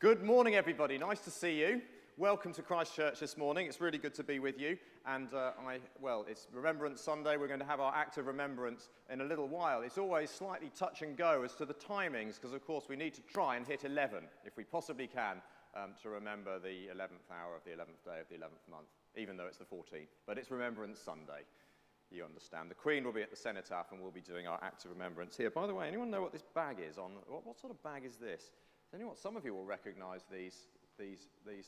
Good morning, everybody. Nice to see you. Welcome to Christchurch this morning. It's really good to be with you. And it's Remembrance Sunday. We're going to have our act of remembrance in a little while. It's always slightly touch and go as to the timings, because, of course, we need to try and hit 11, if we possibly can, to remember the 11th hour of the 11th day of the 11th month, even though it's the 14th. But it's Remembrance Sunday. You understand. The Queen will be at the Cenotaph, and we'll be doing our act of remembrance here. By the way, anyone know what this bag is? What sort of bag is this? Some of you will recognise these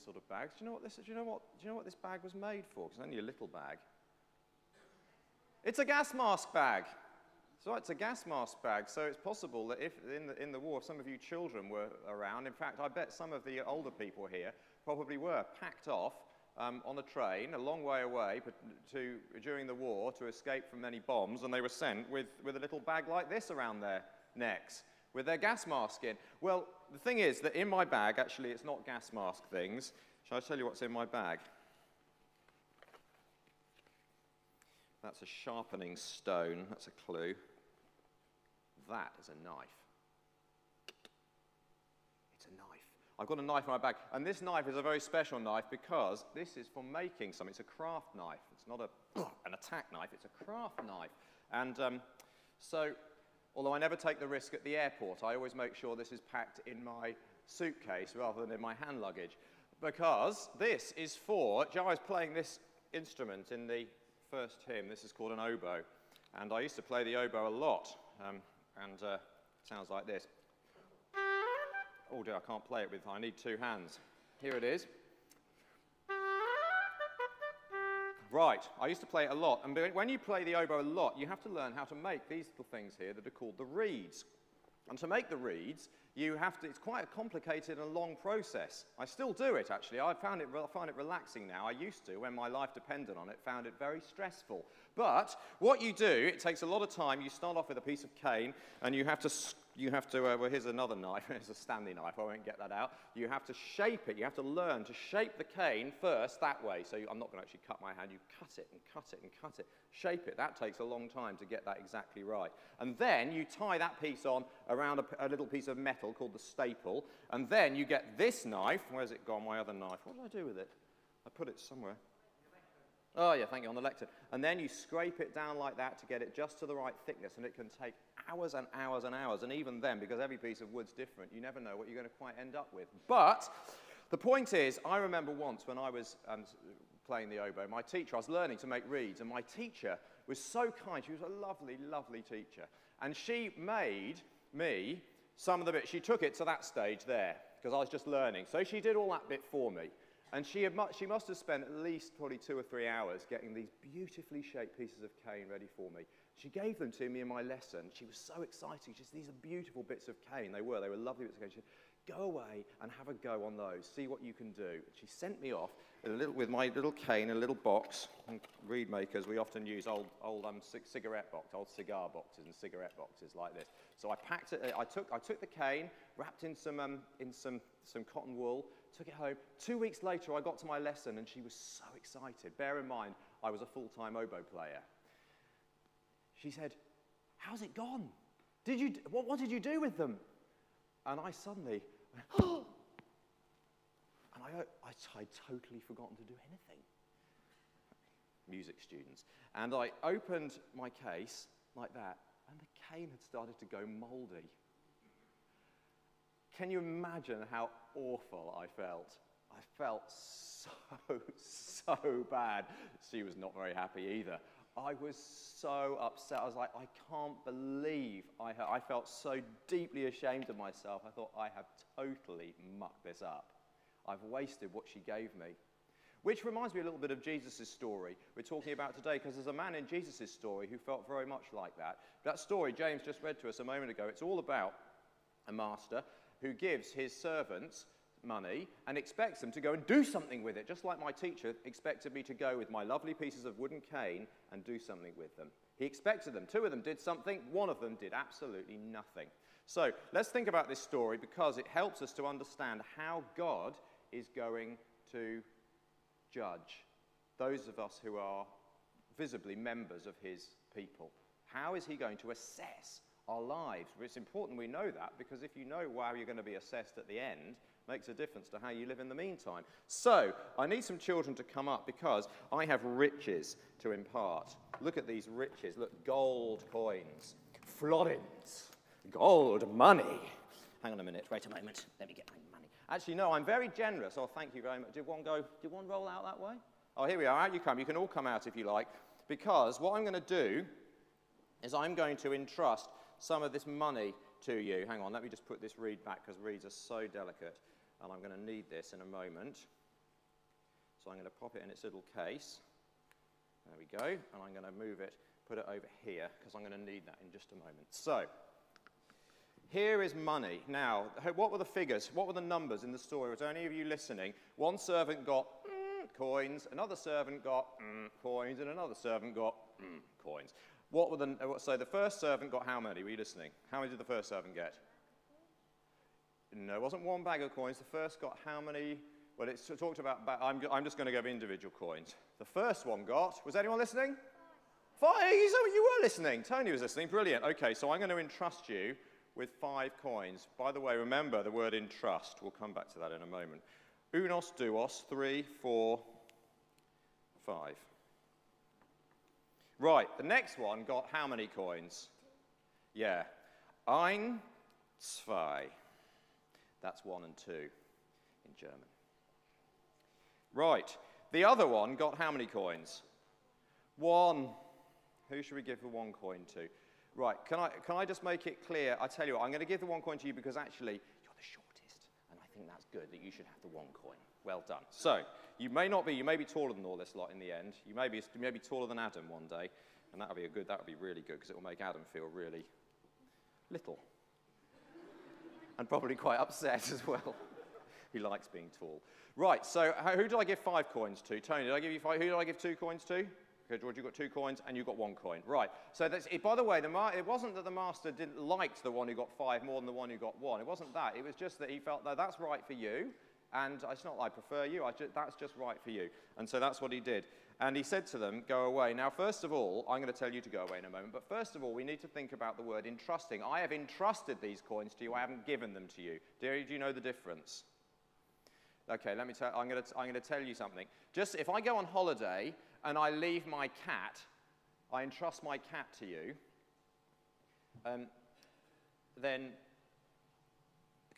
sort of bags. Do you know what this is? Do you know what this bag was made for? Because it's only a little bag. It's a gas mask bag. So it's a gas mask bag. So it's possible that if in the war, if some of you children were around. In fact, I bet some of the older people here probably were packed off on a train a long way away during the war to escape from any bombs, and they were sent with a little bag like this around their necks, with their gas mask in. Well, the thing is that in my bag, actually, it's not gas mask things. Shall I tell you what's in my bag? That's a sharpening stone. That's a clue. That is a knife. It's a knife. I've got a knife in my bag. And this knife is a very special knife because this is for making something. It's a craft knife. It's not an attack knife. It's a craft knife. And although I never take the risk at the airport, I always make sure this is packed in my suitcase rather than in my hand luggage, because this is for, I was playing this instrument in the first hymn. This is called an oboe, and I used to play the oboe a lot, it sounds like this. Oh dear, I can't play it I need two hands. Here it is. Right, I used to play it a lot, and when you play the oboe a lot, you have to learn how to make these little things here that are called the reeds. And to make the reeds, it's quite a complicated and long process. I still do it, actually. I find it relaxing now. I used to, when my life depended on it, found it very stressful. But what you do, it takes a lot of time. You start off with a piece of cane, and well, here's another knife. It's a Stanley knife. I won't get that out. You have to shape it. You have to learn to shape the cane first that way. So I'm not going to actually cut my hand. You cut it and cut it and cut it. Shape it. That takes a long time to get that exactly right. And then you tie that piece on around a little piece of metal called the staple. And then you get this knife. Where's it gone? My other knife. What did I do with it? I put it somewhere. Oh, yeah, thank you, on the lectern. And then you scrape it down like that to get it just to the right thickness, and it can take hours and hours and hours, and even then, because every piece of wood's different, you never know what you're going to quite end up with. But the point is, I remember once when I was playing the oboe, my teacher, I was learning to make reeds, and my teacher was so kind. She was a lovely, lovely teacher. And she made me some of the bits. She took it to that stage there, because I was just learning. So she did all that bit for me. And she must have spent at least probably 2 or 3 hours getting these beautifully shaped pieces of cane ready for me. She gave them to me in my lesson. She was so excited. She said, these are beautiful bits of cane. They were lovely bits of cane. She said, go away and have a go on those. See what you can do. And she sent me off with my little cane in a little box. And reed makers, we often use old cigar boxes and cigarette boxes like this. So I packed it. I took the cane, wrapped in some cotton wool, took it home. 2 weeks later, I got to my lesson, and she was so excited. Bear in mind, I was a full-time oboe player. She said, how's it gone? What did you do with them? And I suddenly went, oh! And I'd totally forgotten to do anything. Music students. And I opened my case like that, and the cane had started to go mouldy. Can you imagine how awful I felt? I felt so bad. She was not very happy either. I was so upset. I was like, I can't believe I felt so deeply ashamed of myself. I thought, I have totally mucked this up. I've wasted what she gave me. Which reminds me a little bit of Jesus' story we're talking about today, because there's a man in Jesus' story who felt very much like that. That story James just read to us a moment ago, it's all about a master who gives his servants money and expects them to go and do something with it, just like my teacher expected me to go with my lovely pieces of wooden cane and do something with them. He expected them. 2 of them did something. 1 of them did absolutely nothing. So let's think about this story, because it helps us to understand how God is going to judge those of us who are visibly members of his people. How is he going to assess our lives. It's important we know that, because if you know how you're going to be assessed at the end, it makes a difference to how you live in the meantime. So I need some children to come up, because I have riches to impart. Look at these riches. Look, gold coins, florins, gold money. Hang on a minute. Wait a moment. Let me get my money. Actually, no, I'm very generous. Oh, thank you very much. Did one roll out that way? Oh, here we are. Out you come. You can all come out if you like, because what I'm going to do is I'm going to entrust some of this money to you. Hang on, let me just put this reed back, because reeds are so delicate, and I'm going to need this in a moment. So I'm going to pop it in its little case. There we go, and I'm going to move it, put it over here, because I'm going to need that in just a moment. So, here is money. Now, what were the figures? What were the numbers in the story? Was there any of you listening? One servant got coins, another servant got coins, and another servant got coins. What were the, so the first servant got how many? Were you listening? How many did the first servant get? No, it wasn't one bag of coins. The first got how many? Well, it's talked about, I'm just going to go individual coins. The first one got, was anyone listening? 5. You were listening. Tony was listening. Brilliant. Okay, so I'm going to entrust you with 5 coins. By the way, remember the word entrust. We'll come back to that in a moment. Unos, duos, 3, 4, 5. Right, the next one got how many coins? Yeah. 1, 2. That's 1 and 2 in German. Right, the other one got how many coins? 1. Who should we give the 1 coin to? Right, can I just make it clear? I tell you what, I'm going to give the 1 coin to you, because actually you're the shortest, and I think that's good that you should have the 1 coin. Well done. So, you may be taller than all this lot in the end. You may be taller than Adam one day, and that would be really good, because it will make Adam feel really little. And probably quite upset as well. He likes being tall. Right, so who did I give 5 coins to? Tony, did I give you 5? Who did I give 2 coins to? Okay, George, you got 2 coins, and you got 1 coin. Right, so that's, by the way, it wasn't that the master didn't like the one who got 5 more than the one who got 1. It wasn't that. It was just that he felt, no, that's right for you. And it's not like I prefer you, that's just right for you. And so that's what he did. And he said to them, go away. Now, first of all, I'm going to tell you to go away in a moment. But first of all, we need to think about the word entrusting. I have entrusted these coins to you. I haven't given them to you. Do you know the difference? Okay, let me tell you. I'm going to tell you something. Just if I go on holiday and I leave my cat, I entrust my cat to you, then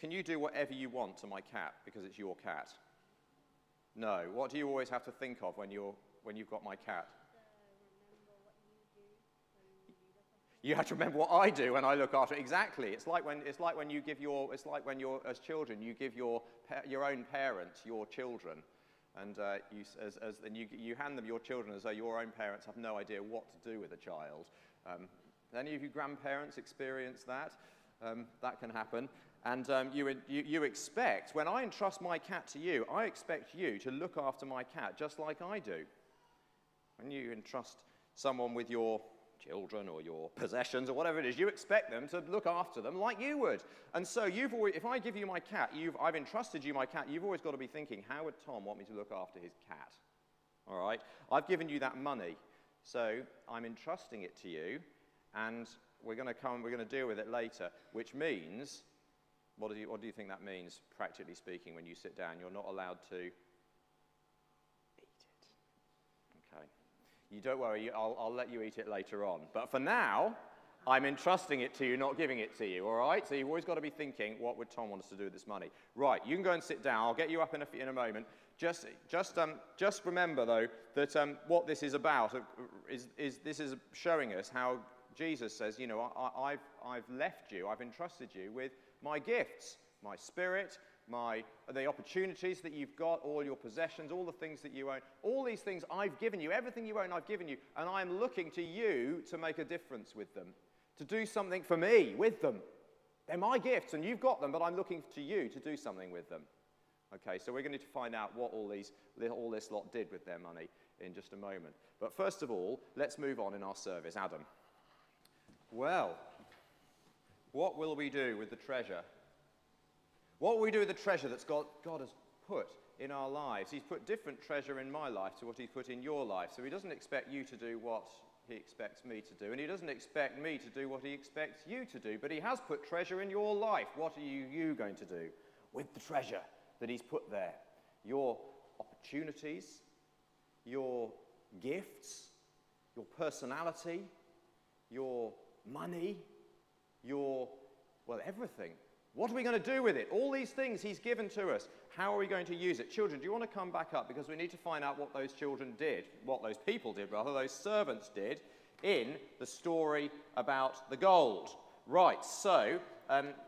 can you do whatever you want to my cat, because it's your cat? No. What do you always have to think of when you've got my cat? You have to remember what I do when I look after it. Exactly. It's like when you're, as children, you give your own parents your children, and you hand them your children as though your own parents have no idea what to do with a child. Any of you grandparents experience that? That can happen. And you expect, when I entrust my cat to you, I expect you to look after my cat just like I do. When you entrust someone with your children or your possessions or whatever it is, you expect them to look after them like you would. And so if I give you my cat, I've entrusted you my cat, you've always got to be thinking, how would Tom want me to look after his cat? All right? I've given you that money, so I'm entrusting it to you, and we're going to deal with it later, which means... what do you think that means, practically speaking, when you sit down? You're not allowed to eat it. Okay. You don't worry, I'll let you eat it later on. But for now, I'm entrusting it to you, not giving it to you, all right? So you've always got to be thinking, what would Tom want us to do with this money? Right, you can go and sit down. I'll get you up in a moment. Just remember, though, that what this is about is this is showing us how Jesus says, you know, I've left you, I've entrusted you with my gifts, my spirit, the opportunities that you've got, all your possessions, all the things that you own, all these things I've given you, everything you own I've given you, and I'm looking to you to make a difference with them, to do something for me with them. They're my gifts, and you've got them, but I'm looking to you to do something with them. Okay, so we're going to need to find out what all this lot did with their money in just a moment. But first of all, let's move on in our service. Adam. Well... what will we do with the treasure? What will we do with the treasure that God has put in our lives? He's put different treasure in my life to what he's put in your life. So he doesn't expect you to do what he expects me to do. And he doesn't expect me to do what he expects you to do, but he has put treasure in your life. What are you going to do with the treasure that he's put there? Your opportunities, your gifts, your personality, your money, your, well, everything. What are we going to do with it? All these things he's given to us. How are we going to use it? Children, do you want to come back up? Because we need to find out what those children did, what those people did, rather, those servants did in the story about the gold. Right, so,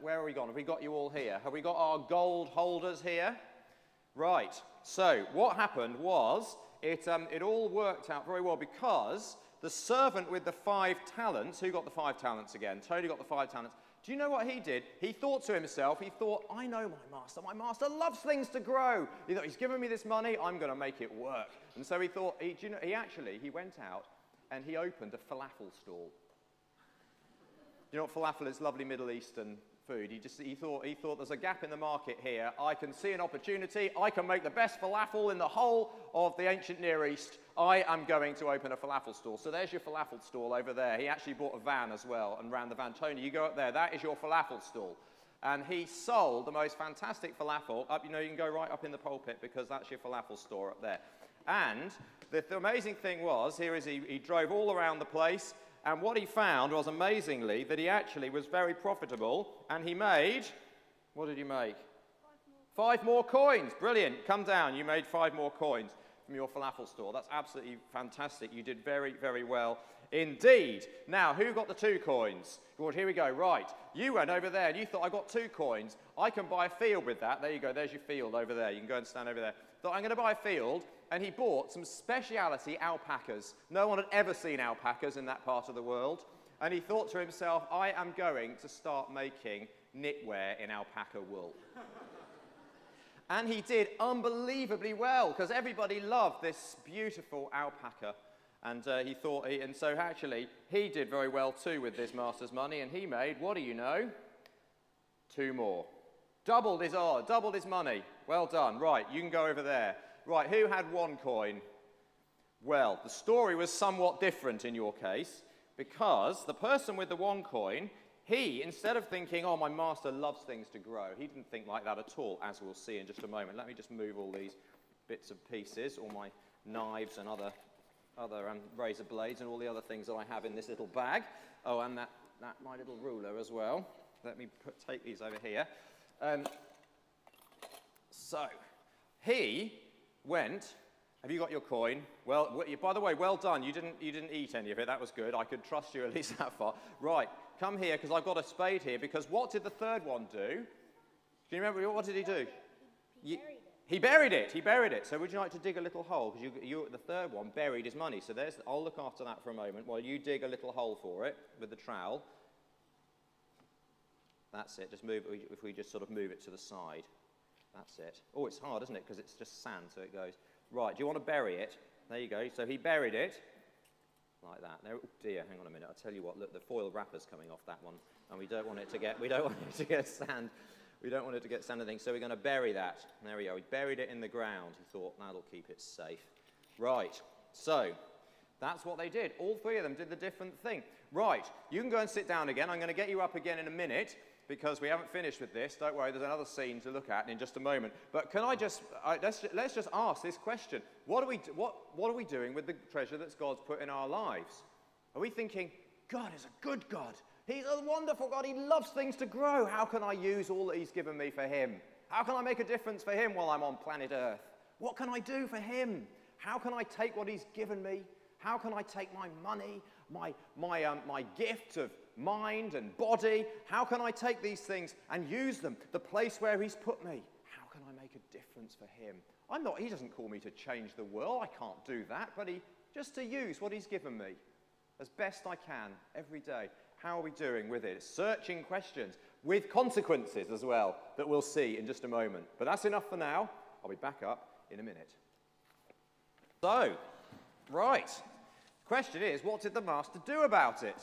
where are we gone? Have we got you all here? Have we got our gold holders here? Right, so what happened was it all worked out very well because the servant with the 5 talents, who got the 5 talents again? Tony got the 5 talents. Do you know what he did? He thought to himself, he thought, I know my master. My master loves things to grow. He thought, he's given me this money, I'm going to make it work. And so he thought, he went out and he opened a falafel stall. You know what falafel is? Lovely Middle Eastern food. He thought there's a gap in the market here. I can see an opportunity. I can make the best falafel in the whole of the ancient Near East. I am going to open a falafel stall. So there's your falafel stall over there. He actually bought a van as well and ran the van. Tony, you go up there. That is your falafel stall. And he sold the most fantastic falafel up. You know, you can go right up in the pulpit because that's your falafel store up there. And the amazing thing was, here is he drove all around the place. And what he found was, amazingly, that he actually was very profitable. And he made, what did he make? 5 more coins. Brilliant. Come down. You made 5 more coins. From your falafel store. That's absolutely fantastic. You did very, very well indeed. Now, who got the 2 coins? Well, here we go. Right. You went over there and you thought, I got 2 coins. I can buy a field with that. There you go. There's your field over there. You can go and stand over there. Thought, I'm going to buy a field. And he bought some speciality alpacas. No one had ever seen alpacas in that part of the world. And he thought to himself, I am going to start making knitwear in alpaca wool. And he did unbelievably well, because everybody loved this beautiful alpaca. And so actually, he did very well too with this master's money, and he made, what do you know? 2 more. Doubled his money. Well done. Right, you can go over there. Right, who had 1 coin? Well, the story was somewhat different in your case, because the person with the 1 coin, he, instead of thinking, oh, my master loves things to grow, he didn't think like that at all, as we'll see in just a moment. Let me just move all these bits and pieces, all my knives and other razor blades and all the other things that I have in this little bag. Oh, and that my little ruler as well. Let me take these over here. So, he went... Have you got your coin? Well, by the way, well done. You didn't eat any of it. That was good. I could trust you at least that far. Right, come here, because I've got a spade here. Because what did the 3rd one do? Can you remember? What did he do? He buried it. So would you like to dig a little hole? Because the 3rd one buried his money. So I'll look after that for a moment while you dig a little hole for it with the trowel. That's it. Just move it. If we just sort of move it to the side. That's it. Oh, it's hard, isn't it? Because it's just sand, so it goes... Right, do you want to bury it? There you go. So he buried it like that. There, oh dear, hang on a minute. I'll tell you what, look, the foil wrapper's coming off that one. And we don't want it to get sand and things. So we're going to bury that. There we go. He buried it in the ground. He thought, that'll keep it safe. Right, so that's what they did. All 3 of them did the different thing. Right, you can go and sit down again. I'm going to get you up again in a minute, because we haven't finished with this. Don't worry, there's another scene to look at in just a moment. But can I just, let's just ask this question. What are we doing with the treasure that God's put in our lives? Are we thinking, God is a good God. He's a wonderful God. He loves things to grow. How can I use all that he's given me for him? How can I make a difference for him while I'm on planet Earth? What can I do for him? How can I take what he's given me? How can I take my money, my gift of mind and body, how can I take these things and use them? The place where he's put me, how can I make a difference for him? He doesn't call me to change the world, I can't do that, but just to use what he's given me as best I can every day. How are we doing with it? Searching questions with consequences as well that we'll see in just a moment. But that's enough for now. I'll be back up in a minute. So, right, the question is, what did the master do about it?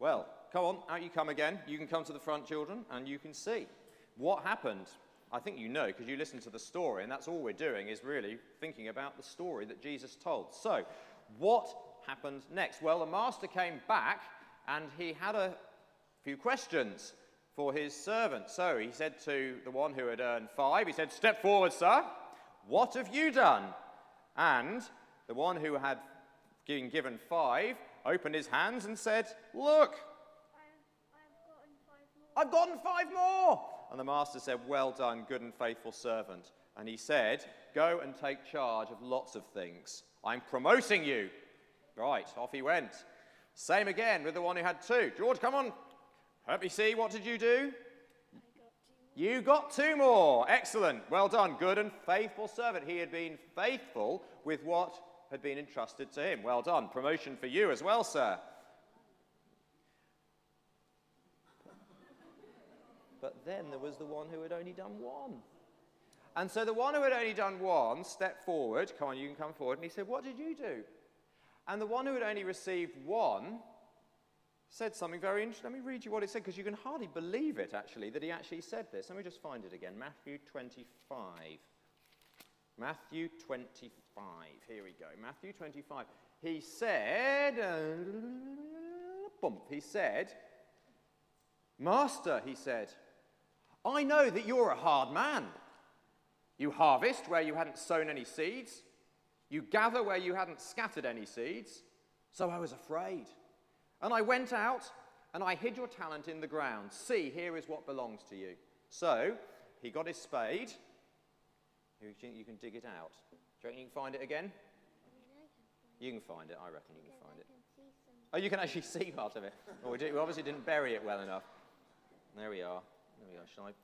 Well, come on, out you come again. You can come to the front, children, and you can see what happened. I think you know because you listened to the story, and that's all we're doing is really thinking about the story that Jesus told. So, what happened next? Well, the master came back and he had a few questions for his servant. So he said to the one who had earned 5, he said, "Step forward, sir. What have you done?" And the one who had been given 5 opened his hands and said, "Look, I've gotten 5 more. And the master said, "Well done, good and faithful servant." And he said, "Go and take charge of lots of things. I'm promoting you." Right, off he went. Same again with the one who had 2. "George, come on. Help me see, what did you do?" "You got 2 more. Excellent. Well done, good and faithful servant." He had been faithful with what had been entrusted to him. Well done. Promotion for you as well, sir. But then there was the one who had only done 1. And so the one who had only done 1 stepped forward. "Come on, you can come forward." And he said, "What did you do?" And the one who had only received 1 said something very interesting. Let me read you what it said, because you can hardly believe it, actually, that he actually said this. Let me just find it again. Matthew 25. Matthew 25. Here we go. Matthew 25. He said, he said, "Master," he said, "I know that you're a hard man. You harvest where you hadn't sown any seeds. You gather where you hadn't scattered any seeds. So I was afraid. And I went out and I hid your talent in the ground. See, here is what belongs to you." So he got his spade. Do you think you can dig it out? Do you reckon you can find it again? You can find it. I reckon you can find it. Oh, you can actually see part of it. Well, we obviously didn't bury it well enough. There we are. There we are. Shall I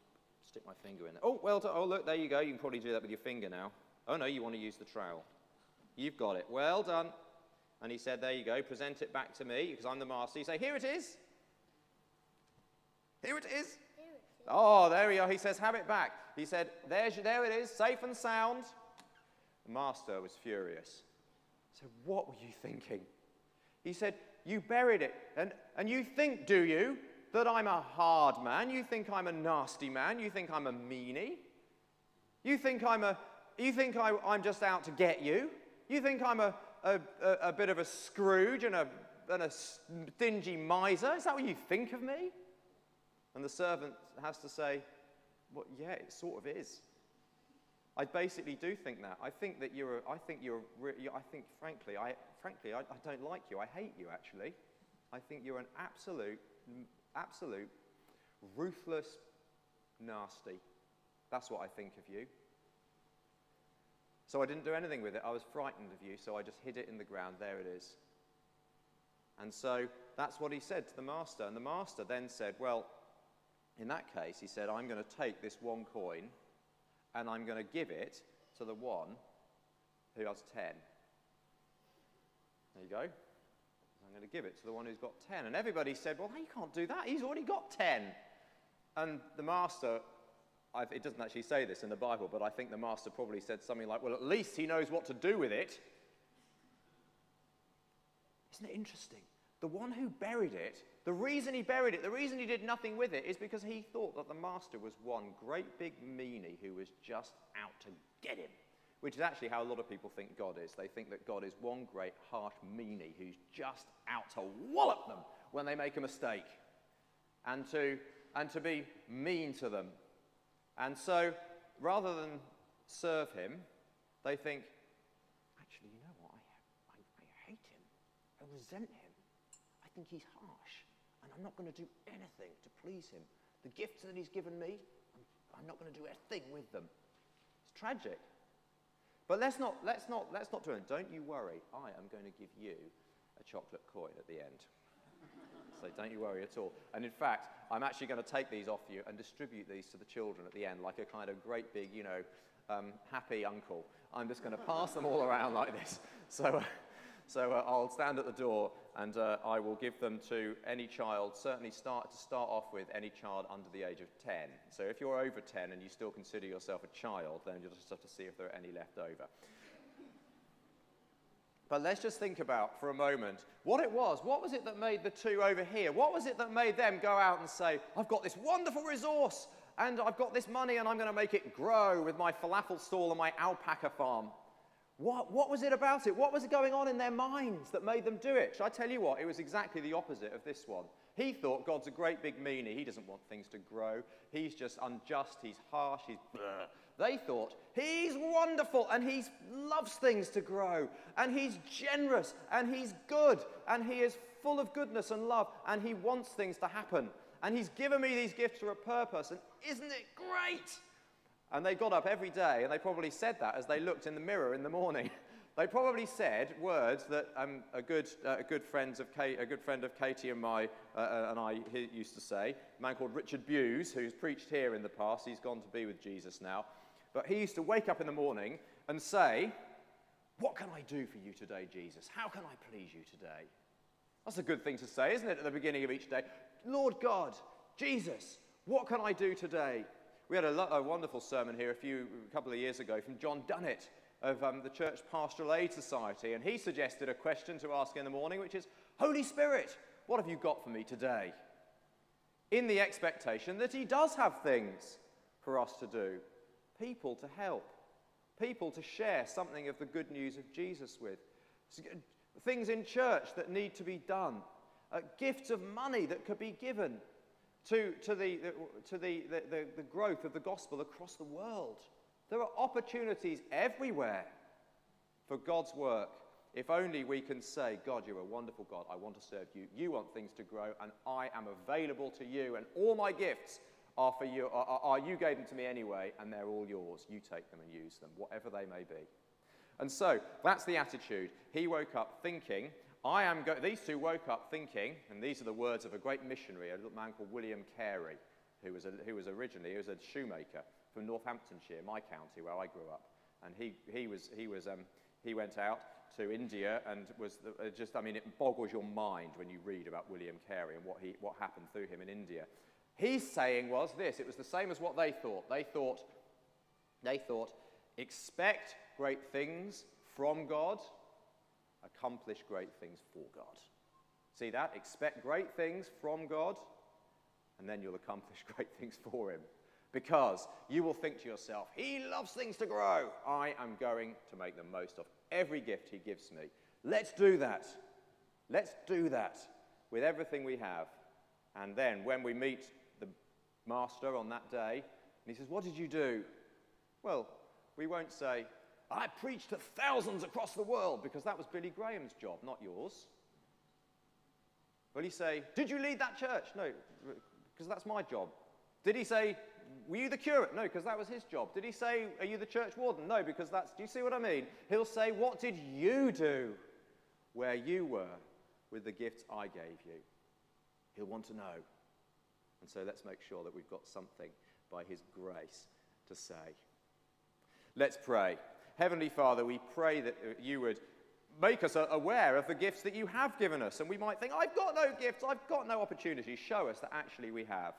stick my finger in there? Oh, well done. Oh, look, there you go. You can probably do that with your finger now. Oh, no, you want to use the trowel. You've got it. Well done. And he said, "There you go, present it back to me, because I'm the master." You say, "Here it is. Here it is." Oh, there we are. He says, "Have it back." He said, there it is, safe and sound." The master was furious. He said, "What were you thinking?" He said, "You buried it. And you think, do you, that I'm a hard man? You think I'm a nasty man? You think I'm a meanie? You think I'm just out to get you? You think I'm a bit of a Scrooge and a stingy miser? Is that what you think of me?" And the servant has to say, "Well, yeah, it sort of is. I basically do think that. I think that you're. I think, frankly, I don't like you. I hate you. Actually, I think you're an absolute, ruthless, nasty. That's what I think of you. So I didn't do anything with it. I was frightened of you, so I just hid it in the ground. There it is." And so that's what he said to the master. And the master then said, "Well, in that case," he said, "I'm going to take this 1 coin and I'm going to give it to the one who has 10. There you go. I'm going to give it to the one who's got 10. And everybody said, "Well, no, you can't do that. He's already got 10. And the master... it doesn't actually say this in the Bible, but I think the master probably said something like, "Well, at least he knows what to do with it." Isn't it interesting? The one who buried it, the reason he buried it, the reason he did nothing with it, is because he thought that the master was one great big meanie who was just out to get him, which is actually how a lot of people think God is. They think that God is one great harsh meanie who's just out to wallop them when they make a mistake and to be mean to them. And so, rather than serve him, they think, "Actually, you know what, I hate him, I resent him, I think he's harsh, and I'm not going to do anything to please him. The gifts that he's given me, I'm not going to do a thing with them." It's tragic. But let's not do it. Don't you worry, I am going to give you a chocolate coin at the end. So don't you worry at all. And in fact, I'm actually going to take these off you and distribute these to the children at the end, like a kind of great big, you know, happy uncle. I'm just going to pass them all around like this. So I'll stand at the door and I will give them to any child, certainly to start off with, any child under the age of 10. So if you're over 10 and you still consider yourself a child, then you'll just have to see if there are any left over. But let's just think about for a moment what it was. What was it that made the 2 over here? What was it that made them go out and say, "I've got this wonderful resource and I've got this money and I'm going to make it grow with my falafel stall and my alpaca farm"? What was it about it? What was going on in their minds that made them do it? Shall I tell you what? It was exactly the opposite of this one. He thought God's a great big meanie. He doesn't want things to grow. He's just unjust. He's harsh. He's blah. They thought he's wonderful and he loves things to grow and he's generous and he's good and he is full of goodness and love and he wants things to happen and he's given me these gifts for a purpose and isn't it great? And they got up every day, and they probably said that as they looked in the mirror in the morning. They probably said words that a good friend of Katie and I used to say, a man called Richard Bewes, who's preached here in the past. He's gone to be with Jesus now. But he used to wake up in the morning and say, "What can I do for you today, Jesus? How can I please you today?" That's a good thing to say, isn't it, at the beginning of each day? Lord God, Jesus, what can I do today? We had a wonderful sermon here a couple of years ago from John Dunnett of the Church Pastoral Aid Society, and he suggested a question to ask in the morning, which is, Holy Spirit, what have you got for me today? In the expectation that he does have things for us to do, people to help, people to share something of the good news of Jesus with, things in church that need to be done, gifts of money that could be given, to the growth of the gospel across the world. There are opportunities everywhere for God's work, if only we can say, God, you're a wonderful God, I want to serve you, you want things to grow, and I am available to you, and all my gifts are for you, you gave them to me anyway, and they're all yours, you take them and use them, whatever they may be. And so, that's the attitude. He woke up thinking, these two woke up thinking, and these are the words of a great missionary, a little man called William Carey, who was originally a shoemaker from Northamptonshire, my county where I grew up, and he went out to India and was it boggles your mind when you read about William Carey and what happened through him in India. His saying was this: it was the same as what they thought. They thought, expect great things from God. Accomplish great things for God. See that? Expect great things from God, and then you'll accomplish great things for him. Because you will think to yourself, he loves things to grow. I am going to make the most of every gift he gives me. Let's do that. Let's do that with everything we have. And then when we meet the master on that day, and he says, what did you do? Well, we won't say, I preached to thousands across the world, because that was Billy Graham's job, not yours. Will he say, did you lead that church? No, because that's my job. Did he say, were you the curate? No, because that was his job. Did he say, are you the church warden? No, because that's, do you see what I mean? He'll say, what did you do where you were with the gifts I gave you? He'll want to know. And so let's make sure that we've got something by his grace to say. Let's pray. Heavenly Father, we pray that you would make us aware of the gifts that you have given us. And we might think, I've got no gifts, I've got no opportunities. Show us that actually we have.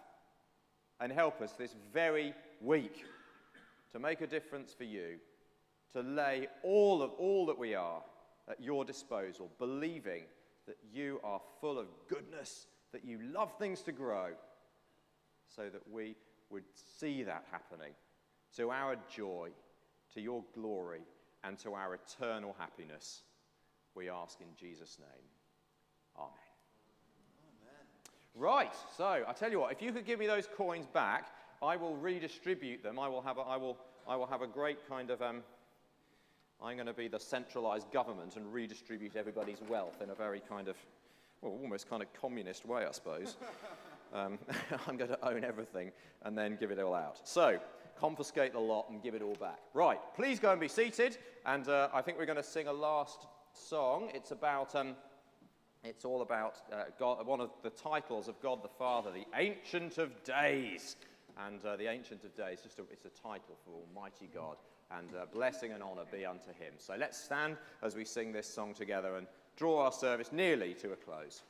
And help us this very week to make a difference for you, to lay all that we are at your disposal, believing that you are full of goodness, that you love things to grow, so that we would see that happening to our joy, to your glory, and to our eternal happiness, we ask in Jesus' name. Amen. Amen. Right, so I tell you what, if you could give me those coins back, I will redistribute them. I will have a great kind of, I'm going to be the centralized government and redistribute everybody's wealth in a very kind of, well, almost kind of communist way, I suppose. I'm going to own everything and then give it all out. So, confiscate the lot and give it all back. Right, please go and be seated, and I think we're going to sing a last song. It's about, it's all about God, one of the titles of God the Father, the Ancient of Days. And the Ancient of Days, it's a title for Almighty God, and blessing and honour be unto him. So let's stand as we sing this song together and draw our service nearly to a close.